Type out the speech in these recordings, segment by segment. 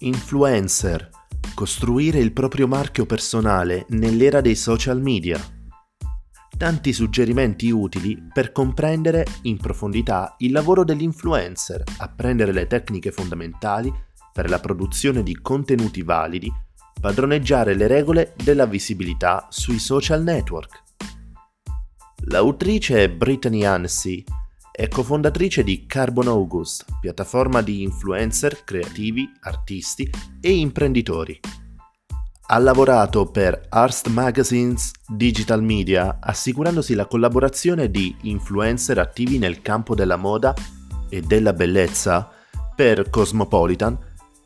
Influencer, costruire il proprio marchio personale nell'era dei social media. Tanti suggerimenti utili per comprendere in profondità il lavoro dell'influencer, apprendere le tecniche fondamentali per la produzione di contenuti validi, padroneggiare le regole della visibilità sui social network. L'autrice è Brittany Hennessy, è cofondatrice di Carbon August, piattaforma di influencer, creativi, artisti e imprenditori. Ha lavorato per Hearst Magazines Digital Media, assicurandosi la collaborazione di influencer attivi nel campo della moda e della bellezza per Cosmopolitan,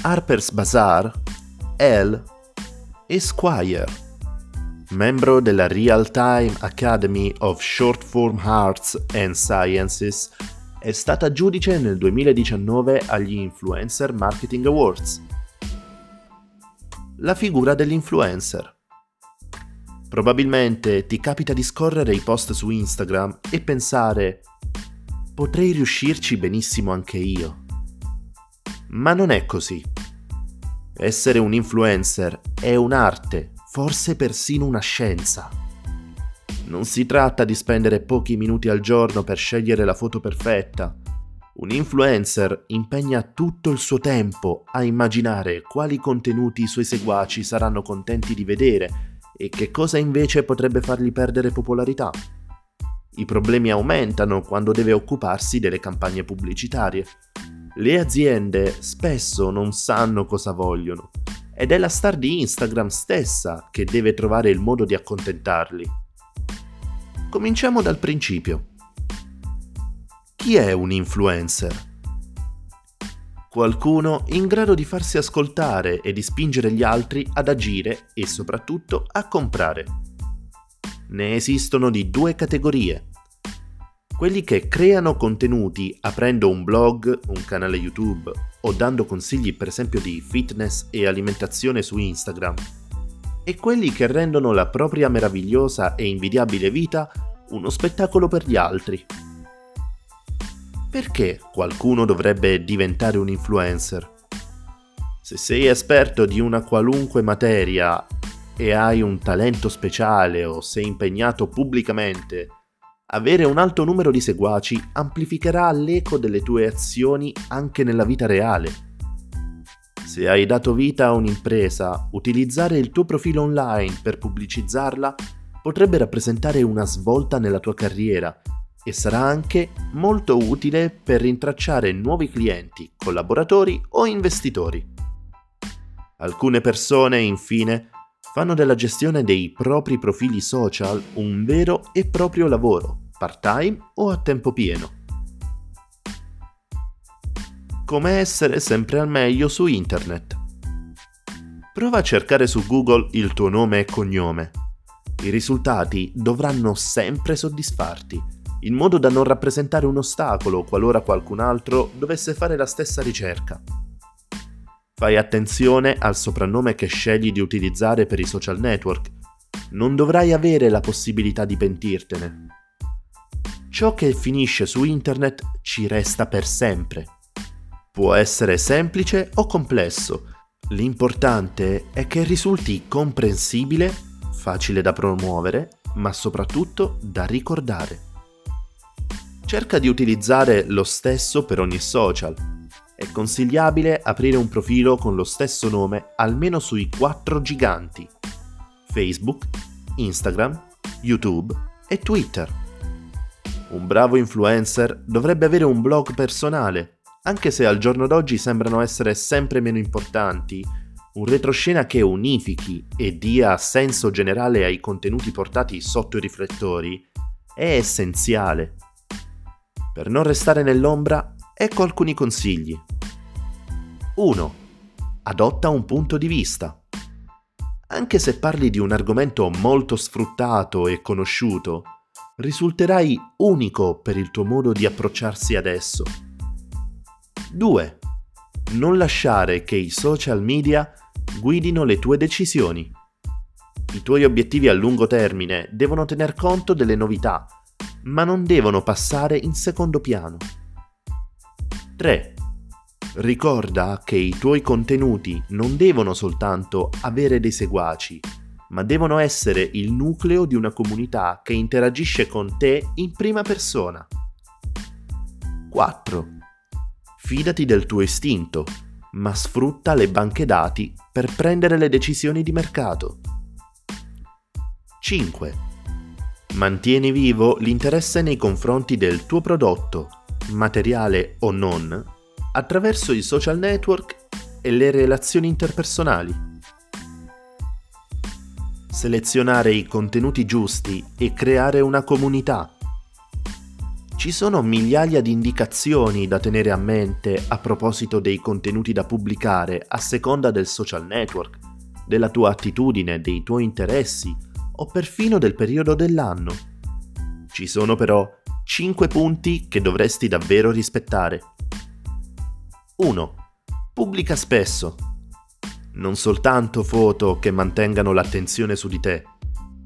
Harper's Bazaar, Elle e Esquire. Membro della Real Time Academy of Short Form Arts and Sciences, è stata giudice nel 2019 agli Influencer Marketing Awards. La figura dell'influencer. Probabilmente ti capita di scorrere i post su Instagram e pensare «Potrei riuscirci benissimo anche io». Ma non è così. Essere un influencer è un'arte, forse persino una scienza. Non si tratta di spendere pochi minuti al giorno per scegliere la foto perfetta. Un influencer impegna tutto il suo tempo a immaginare quali contenuti i suoi seguaci saranno contenti di vedere e che cosa invece potrebbe fargli perdere popolarità. I problemi aumentano quando deve occuparsi delle campagne pubblicitarie. Le aziende spesso non sanno cosa vogliono. Ed è la star di Instagram stessa che deve trovare il modo di accontentarli. Cominciamo dal principio. Chi è un influencer? Qualcuno in grado di farsi ascoltare e di spingere gli altri ad agire e soprattutto a comprare. Ne esistono di due categorie. Quelli che creano contenuti aprendo un blog, un canale YouTube o dando consigli per esempio di fitness e alimentazione su Instagram, e quelli che rendono la propria meravigliosa e invidiabile vita uno spettacolo per gli altri. Perché qualcuno dovrebbe diventare un influencer? Se sei esperto di una qualunque materia e hai un talento speciale o sei impegnato pubblicamente, avere un alto numero di seguaci amplificherà l'eco delle tue azioni anche nella vita reale. Se hai dato vita a un'impresa, utilizzare il tuo profilo online per pubblicizzarla potrebbe rappresentare una svolta nella tua carriera e sarà anche molto utile per rintracciare nuovi clienti, collaboratori o investitori. Alcune persone, infine, fanno della gestione dei propri profili social un vero e proprio lavoro, part-time o a tempo pieno. Come essere sempre al meglio su internet? Prova a cercare su Google il tuo nome e cognome. I risultati dovranno sempre soddisfarti, in modo da non rappresentare un ostacolo qualora qualcun altro dovesse fare la stessa ricerca. Fai attenzione al soprannome che scegli di utilizzare per i social network. Non dovrai avere la possibilità di pentirtene. Ciò che finisce su internet ci resta per sempre. Può essere semplice o complesso. L'importante è che risulti comprensibile, facile da promuovere, ma soprattutto da ricordare. Cerca di utilizzare lo stesso per ogni social. È consigliabile aprire un profilo con lo stesso nome almeno sui 4 giganti: Facebook, Instagram, YouTube e Twitter. Un bravo influencer dovrebbe avere un blog personale, anche se al giorno d'oggi sembrano essere sempre meno importanti, un retroscena che unifichi e dia senso generale ai contenuti portati sotto i riflettori è essenziale. Per non restare nell'ombra, ecco alcuni consigli. 1. Adotta un punto di vista. Anche se parli di un argomento molto sfruttato e conosciuto, risulterai unico per il tuo modo di approcciarsi adesso. 2. Non lasciare che i social media guidino le tue decisioni. I tuoi obiettivi a lungo termine devono tener conto delle novità, ma non devono passare in secondo piano. 3. Ricorda che i tuoi contenuti non devono soltanto avere dei seguaci, ma devono essere il nucleo di una comunità che interagisce con te in prima persona. 4. Fidati del tuo istinto, ma sfrutta le banche dati per prendere le decisioni di mercato. 5. Mantieni vivo l'interesse nei confronti del tuo prodotto, materiale o non, attraverso i social network e le relazioni interpersonali. Selezionare i contenuti giusti e creare una comunità. Ci sono migliaia di indicazioni da tenere a mente a proposito dei contenuti da pubblicare a seconda del social network, della tua attitudine, dei tuoi interessi o perfino del periodo dell'anno. Ci sono però 5 punti che dovresti davvero rispettare. 1. Pubblica spesso. Non soltanto foto che mantengano l'attenzione su di te,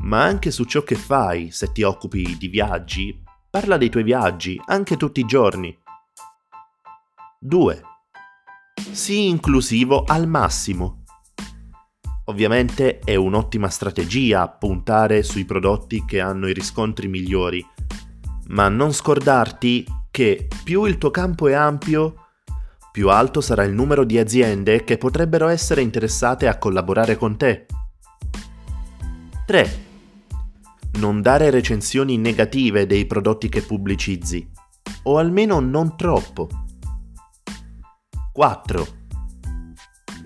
ma anche su ciò che fai. Se ti occupi di viaggi, parla dei tuoi viaggi anche tutti i giorni. 2. Sii inclusivo al massimo. Ovviamente è un'ottima strategia puntare sui prodotti che hanno i riscontri migliori, ma non scordarti che più il tuo campo è ampio, più alto sarà il numero di aziende che potrebbero essere interessate a collaborare con te. 3. Non dare recensioni negative dei prodotti che pubblicizzi, o almeno non troppo. 4.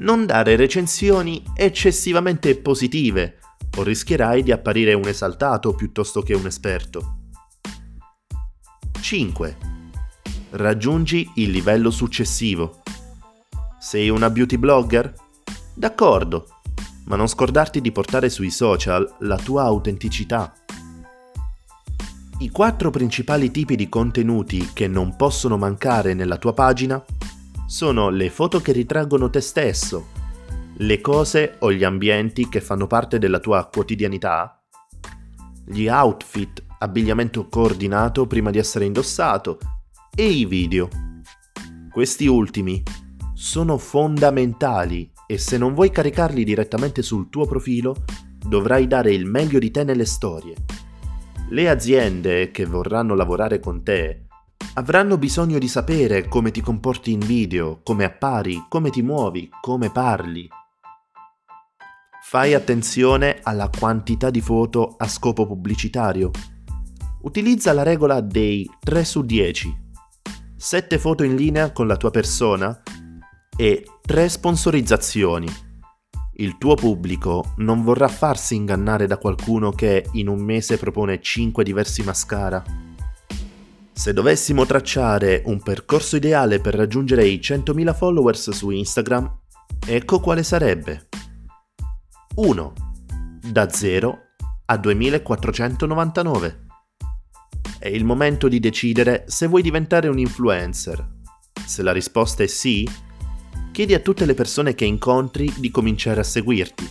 Non dare recensioni eccessivamente positive, o rischierai di apparire un esaltato piuttosto che un esperto. 5. Raggiungi il livello successivo. Sei una beauty blogger? D'accordo, ma non scordarti di portare sui social la tua autenticità. I 4 principali tipi di contenuti che non possono mancare nella tua pagina sono le foto che ritraggono te stesso, le cose o gli ambienti che fanno parte della tua quotidianità, gli outfit, abbigliamento coordinato prima di essere indossato, e i video. Questi ultimi sono fondamentali e se non vuoi caricarli direttamente sul tuo profilo, dovrai dare il meglio di te nelle storie. Le aziende che vorranno lavorare con te avranno bisogno di sapere come ti comporti in video, come appari, come ti muovi, come parli. Fai attenzione alla quantità di foto a scopo pubblicitario. Utilizza la regola dei 3 su 10. 7 foto in linea con la tua persona e 3 sponsorizzazioni. Il tuo pubblico non vorrà farsi ingannare da qualcuno che in un mese propone 5 diversi mascara. Se dovessimo tracciare un percorso ideale per raggiungere i 100.000 followers su Instagram, ecco quale sarebbe. 1. Da 0 a 2499. È il momento di decidere se vuoi diventare un influencer. Se la risposta è sì, chiedi a tutte le persone che incontri di cominciare a seguirti.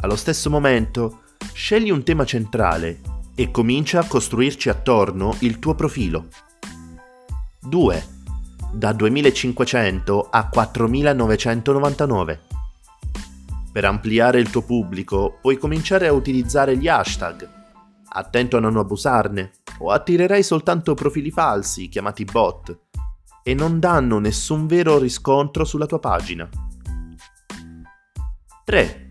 Allo stesso momento, scegli un tema centrale e comincia a costruirci attorno il tuo profilo. 2. Da 2500 a 4999. Per ampliare il tuo pubblico, puoi cominciare a utilizzare gli hashtag. Attento a non abusarne, o attirerai soltanto profili falsi, chiamati bot, e non danno nessun vero riscontro sulla tua pagina. 3.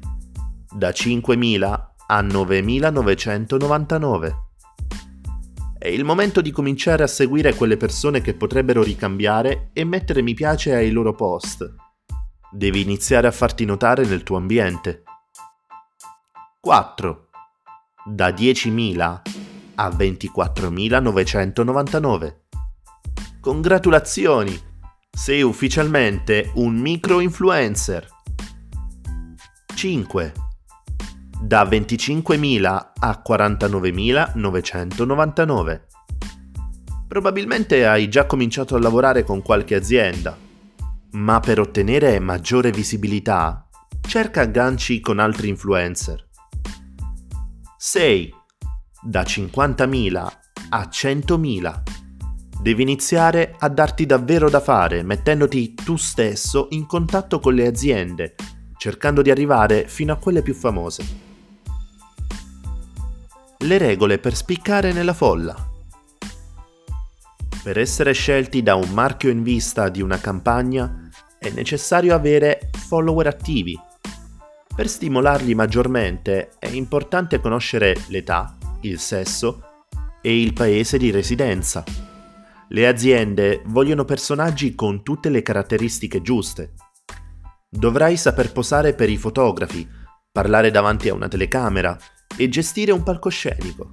Da 5.000 a 9.999. È il momento di cominciare a seguire quelle persone che potrebbero ricambiare e mettere mi piace ai loro post. Devi iniziare a farti notare nel tuo ambiente. 4. Da 10.000 a 24.999. Congratulazioni! Sei ufficialmente un micro-influencer. 5. Da 25.000 a 49.999. Probabilmente hai già cominciato a lavorare con qualche azienda, ma per ottenere maggiore visibilità, cerca agganci con altri influencer. 6. Da 50.000 a 100.000. Devi iniziare a darti davvero da fare, mettendoti tu stesso in contatto con le aziende, cercando di arrivare fino a quelle più famose. Le regole per spiccare nella folla. Per essere scelti da un marchio in vista di una campagna è necessario avere follower attivi. Per stimolarli maggiormente è importante conoscere l'età, il sesso e il paese di residenza. Le aziende vogliono personaggi con tutte le caratteristiche giuste. Dovrai saper posare per i fotografi, parlare davanti a una telecamera e gestire un palcoscenico.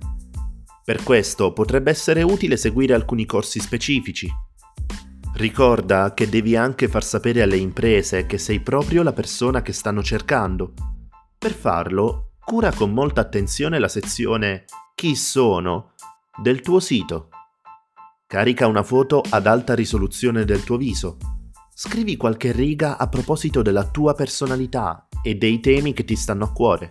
Per questo potrebbe essere utile seguire alcuni corsi specifici. Ricorda che devi anche far sapere alle imprese che sei proprio la persona che stanno cercando. Per farlo, cura con molta attenzione la sezione "Chi sono?" del tuo sito. Carica una foto ad alta risoluzione del tuo viso. Scrivi qualche riga a proposito della tua personalità e dei temi che ti stanno a cuore.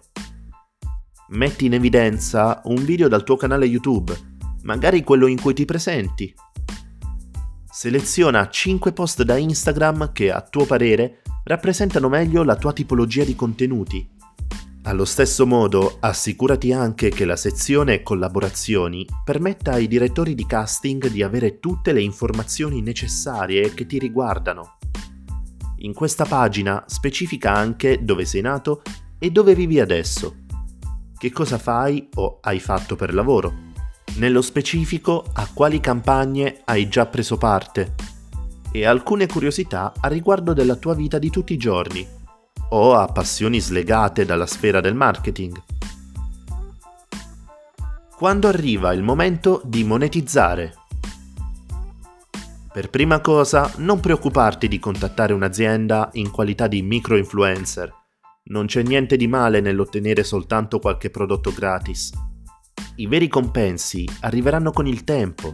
Metti in evidenza un video dal tuo canale YouTube, magari quello in cui ti presenti. Seleziona 5 post da Instagram che, a tuo parere, rappresentano meglio la tua tipologia di contenuti. Allo stesso modo, assicurati anche che la sezione collaborazioni permetta ai direttori di casting di avere tutte le informazioni necessarie che ti riguardano. In questa pagina specifica anche dove sei nato e dove vivi adesso, che cosa fai o hai fatto per lavoro, nello specifico a quali campagne hai già preso parte e alcune curiosità a riguardo della tua vita di tutti i giorni, o a passioni slegate dalla sfera del marketing. Quando arriva il momento di monetizzare? Per prima cosa, non preoccuparti di contattare un'azienda in qualità di micro-influencer. Non c'è niente di male nell'ottenere soltanto qualche prodotto gratis. I veri compensi arriveranno con il tempo.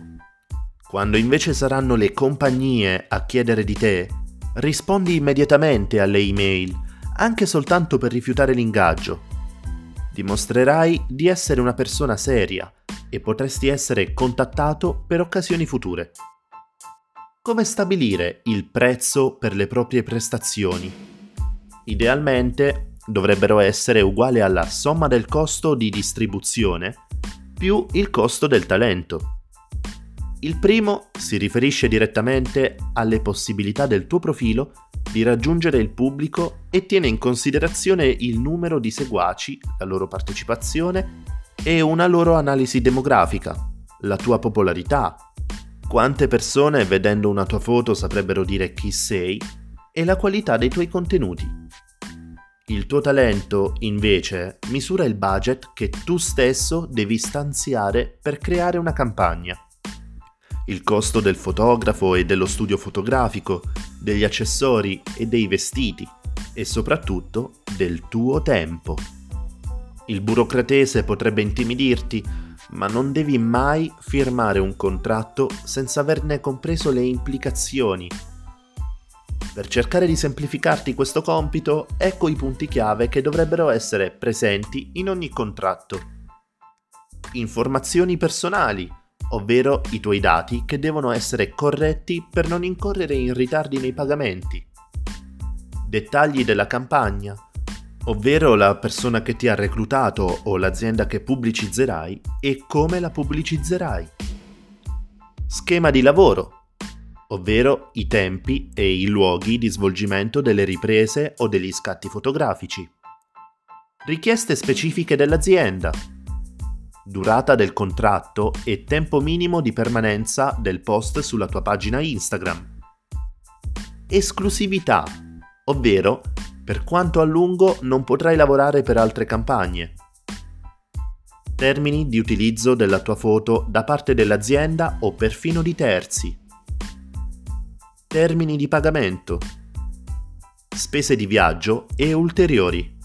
Quando invece saranno le compagnie a chiedere di te, rispondi immediatamente alle email, anche soltanto per rifiutare l'ingaggio. Dimostrerai di essere una persona seria e potresti essere contattato per occasioni future. Come stabilire il prezzo per le proprie prestazioni? Idealmente dovrebbero essere uguali alla somma del costo di distribuzione più il costo del talento. Il primo si riferisce direttamente alle possibilità del tuo profilo di raggiungere il pubblico e tiene in considerazione il numero di seguaci, la loro partecipazione e una loro analisi demografica, la tua popolarità, quante persone vedendo una tua foto saprebbero dire chi sei e la qualità dei tuoi contenuti. Il tuo talento, invece, misura il budget che tu stesso devi stanziare per creare una campagna. Il costo del fotografo e dello studio fotografico, degli accessori e dei vestiti, e soprattutto del tuo tempo. Il burocratese potrebbe intimidirti, ma non devi mai firmare un contratto senza averne compreso le implicazioni. Per cercare di semplificarti questo compito, ecco i punti chiave che dovrebbero essere presenti in ogni contratto. Informazioni personali, ovvero i tuoi dati che devono essere corretti per non incorrere in ritardi nei pagamenti. Dettagli della campagna, ovvero la persona che ti ha reclutato o l'azienda che pubblicizzerai e come la pubblicizzerai. Schema di lavoro, ovvero i tempi e i luoghi di svolgimento delle riprese o degli scatti fotografici. Richieste specifiche dell'azienda. Durata del contratto e tempo minimo di permanenza del post sulla tua pagina Instagram. Esclusività, ovvero per quanto a lungo non potrai lavorare per altre campagne. Termini di utilizzo della tua foto da parte dell'azienda o perfino di terzi. Termini di pagamento. Spese di viaggio e ulteriori.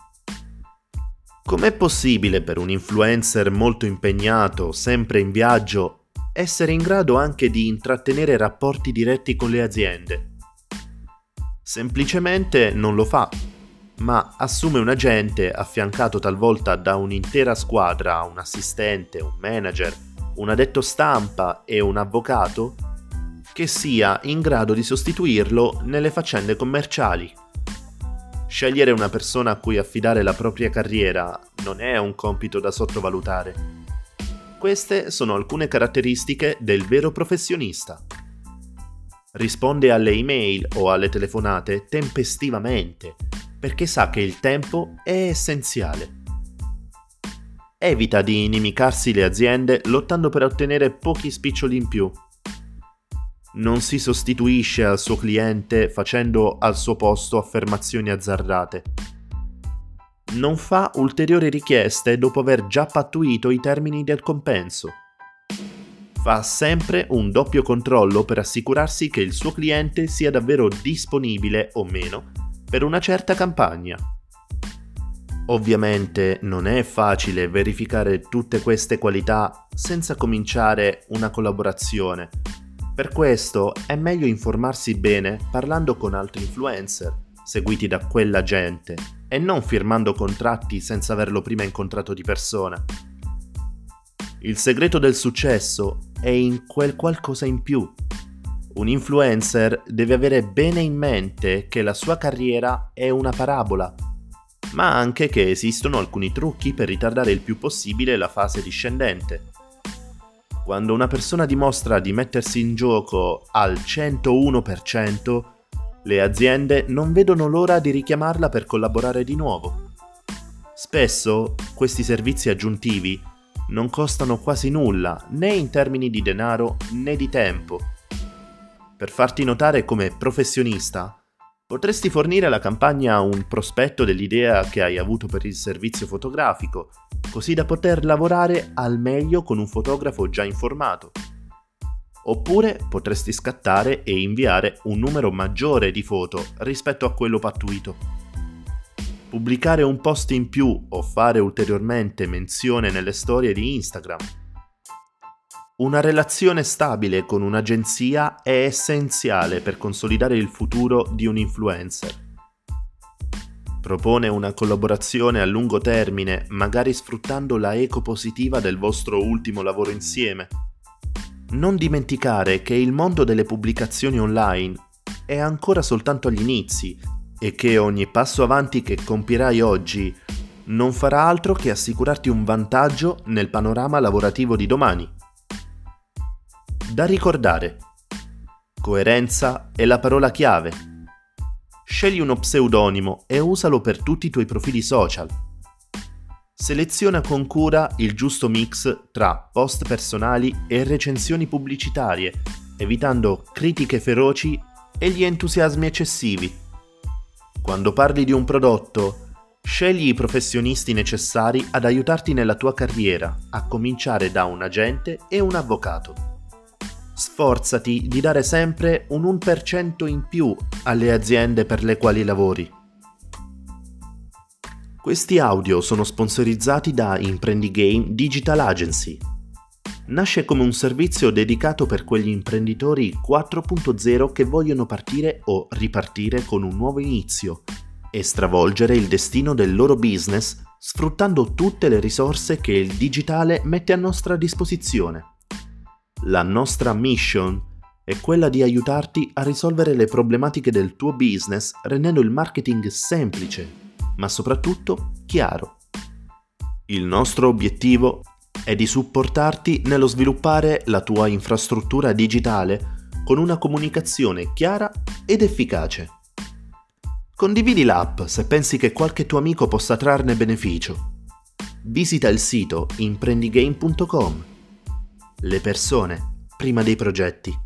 Com'è possibile per un influencer molto impegnato, sempre in viaggio, essere in grado anche di intrattenere rapporti diretti con le aziende? Semplicemente non lo fa, ma assume un agente affiancato talvolta da un'intera squadra, un assistente, un manager, un addetto stampa e un avvocato che sia in grado di sostituirlo nelle faccende commerciali. Scegliere una persona a cui affidare la propria carriera non è un compito da sottovalutare. Queste sono alcune caratteristiche del vero professionista. Risponde alle email o alle telefonate tempestivamente, perché sa che il tempo è essenziale. Evita di inimicarsi le aziende lottando per ottenere pochi spiccioli in più. Non si sostituisce al suo cliente facendo al suo posto affermazioni azzardate. Non fa ulteriori richieste dopo aver già pattuito i termini del compenso. Fa sempre un doppio controllo per assicurarsi che il suo cliente sia davvero disponibile o meno per una certa campagna. Ovviamente non è facile verificare tutte queste qualità senza cominciare una collaborazione. Per questo è meglio informarsi bene parlando con altri influencer, seguiti da quella gente, e non firmando contratti senza averlo prima incontrato di persona. Il segreto del successo è in quel qualcosa in più. Un influencer deve avere bene in mente che la sua carriera è una parabola, ma anche che esistono alcuni trucchi per ritardare il più possibile la fase discendente. Quando una persona dimostra di mettersi in gioco al 101%, le aziende non vedono l'ora di richiamarla per collaborare di nuovo. Spesso questi servizi aggiuntivi non costano quasi nulla, né in termini di denaro né di tempo. Per farti notare come professionista, potresti fornire alla campagna un prospetto dell'idea che hai avuto per il servizio fotografico, così da poter lavorare al meglio con un fotografo già informato. Oppure potresti scattare e inviare un numero maggiore di foto rispetto a quello pattuito. Pubblicare un post in più o fare ulteriormente menzione nelle storie di Instagram. Una relazione stabile con un'agenzia è essenziale per consolidare il futuro di un influencer. Propone una collaborazione a lungo termine, magari sfruttando la eco positiva del vostro ultimo lavoro insieme. Non dimenticare che il mondo delle pubblicazioni online è ancora soltanto agli inizi e che ogni passo avanti che compirai oggi non farà altro che assicurarti un vantaggio nel panorama lavorativo di domani. Da ricordare: coerenza è la parola chiave. Scegli uno pseudonimo e usalo per tutti i tuoi profili social. Seleziona con cura il giusto mix tra post personali e recensioni pubblicitarie, evitando critiche feroci e gli entusiasmi eccessivi. Quando parli di un prodotto, scegli i professionisti necessari ad aiutarti nella tua carriera, a cominciare da un agente e un avvocato. Sforzati di dare sempre un 1% in più alle aziende per le quali lavori. Questi audio sono sponsorizzati da ImprendiGame Digital Agency. Nasce come un servizio dedicato per quegli imprenditori 4.0 che vogliono partire o ripartire con un nuovo inizio e stravolgere il destino del loro business sfruttando tutte le risorse che il digitale mette a nostra disposizione. La nostra mission è quella di aiutarti a risolvere le problematiche del tuo business rendendo il marketing semplice, ma soprattutto chiaro. Il nostro obiettivo è di supportarti nello sviluppare la tua infrastruttura digitale con una comunicazione chiara ed efficace. Condividi l'app se pensi che qualche tuo amico possa trarne beneficio. Visita il sito imprendigame.com. Le persone prima dei progetti.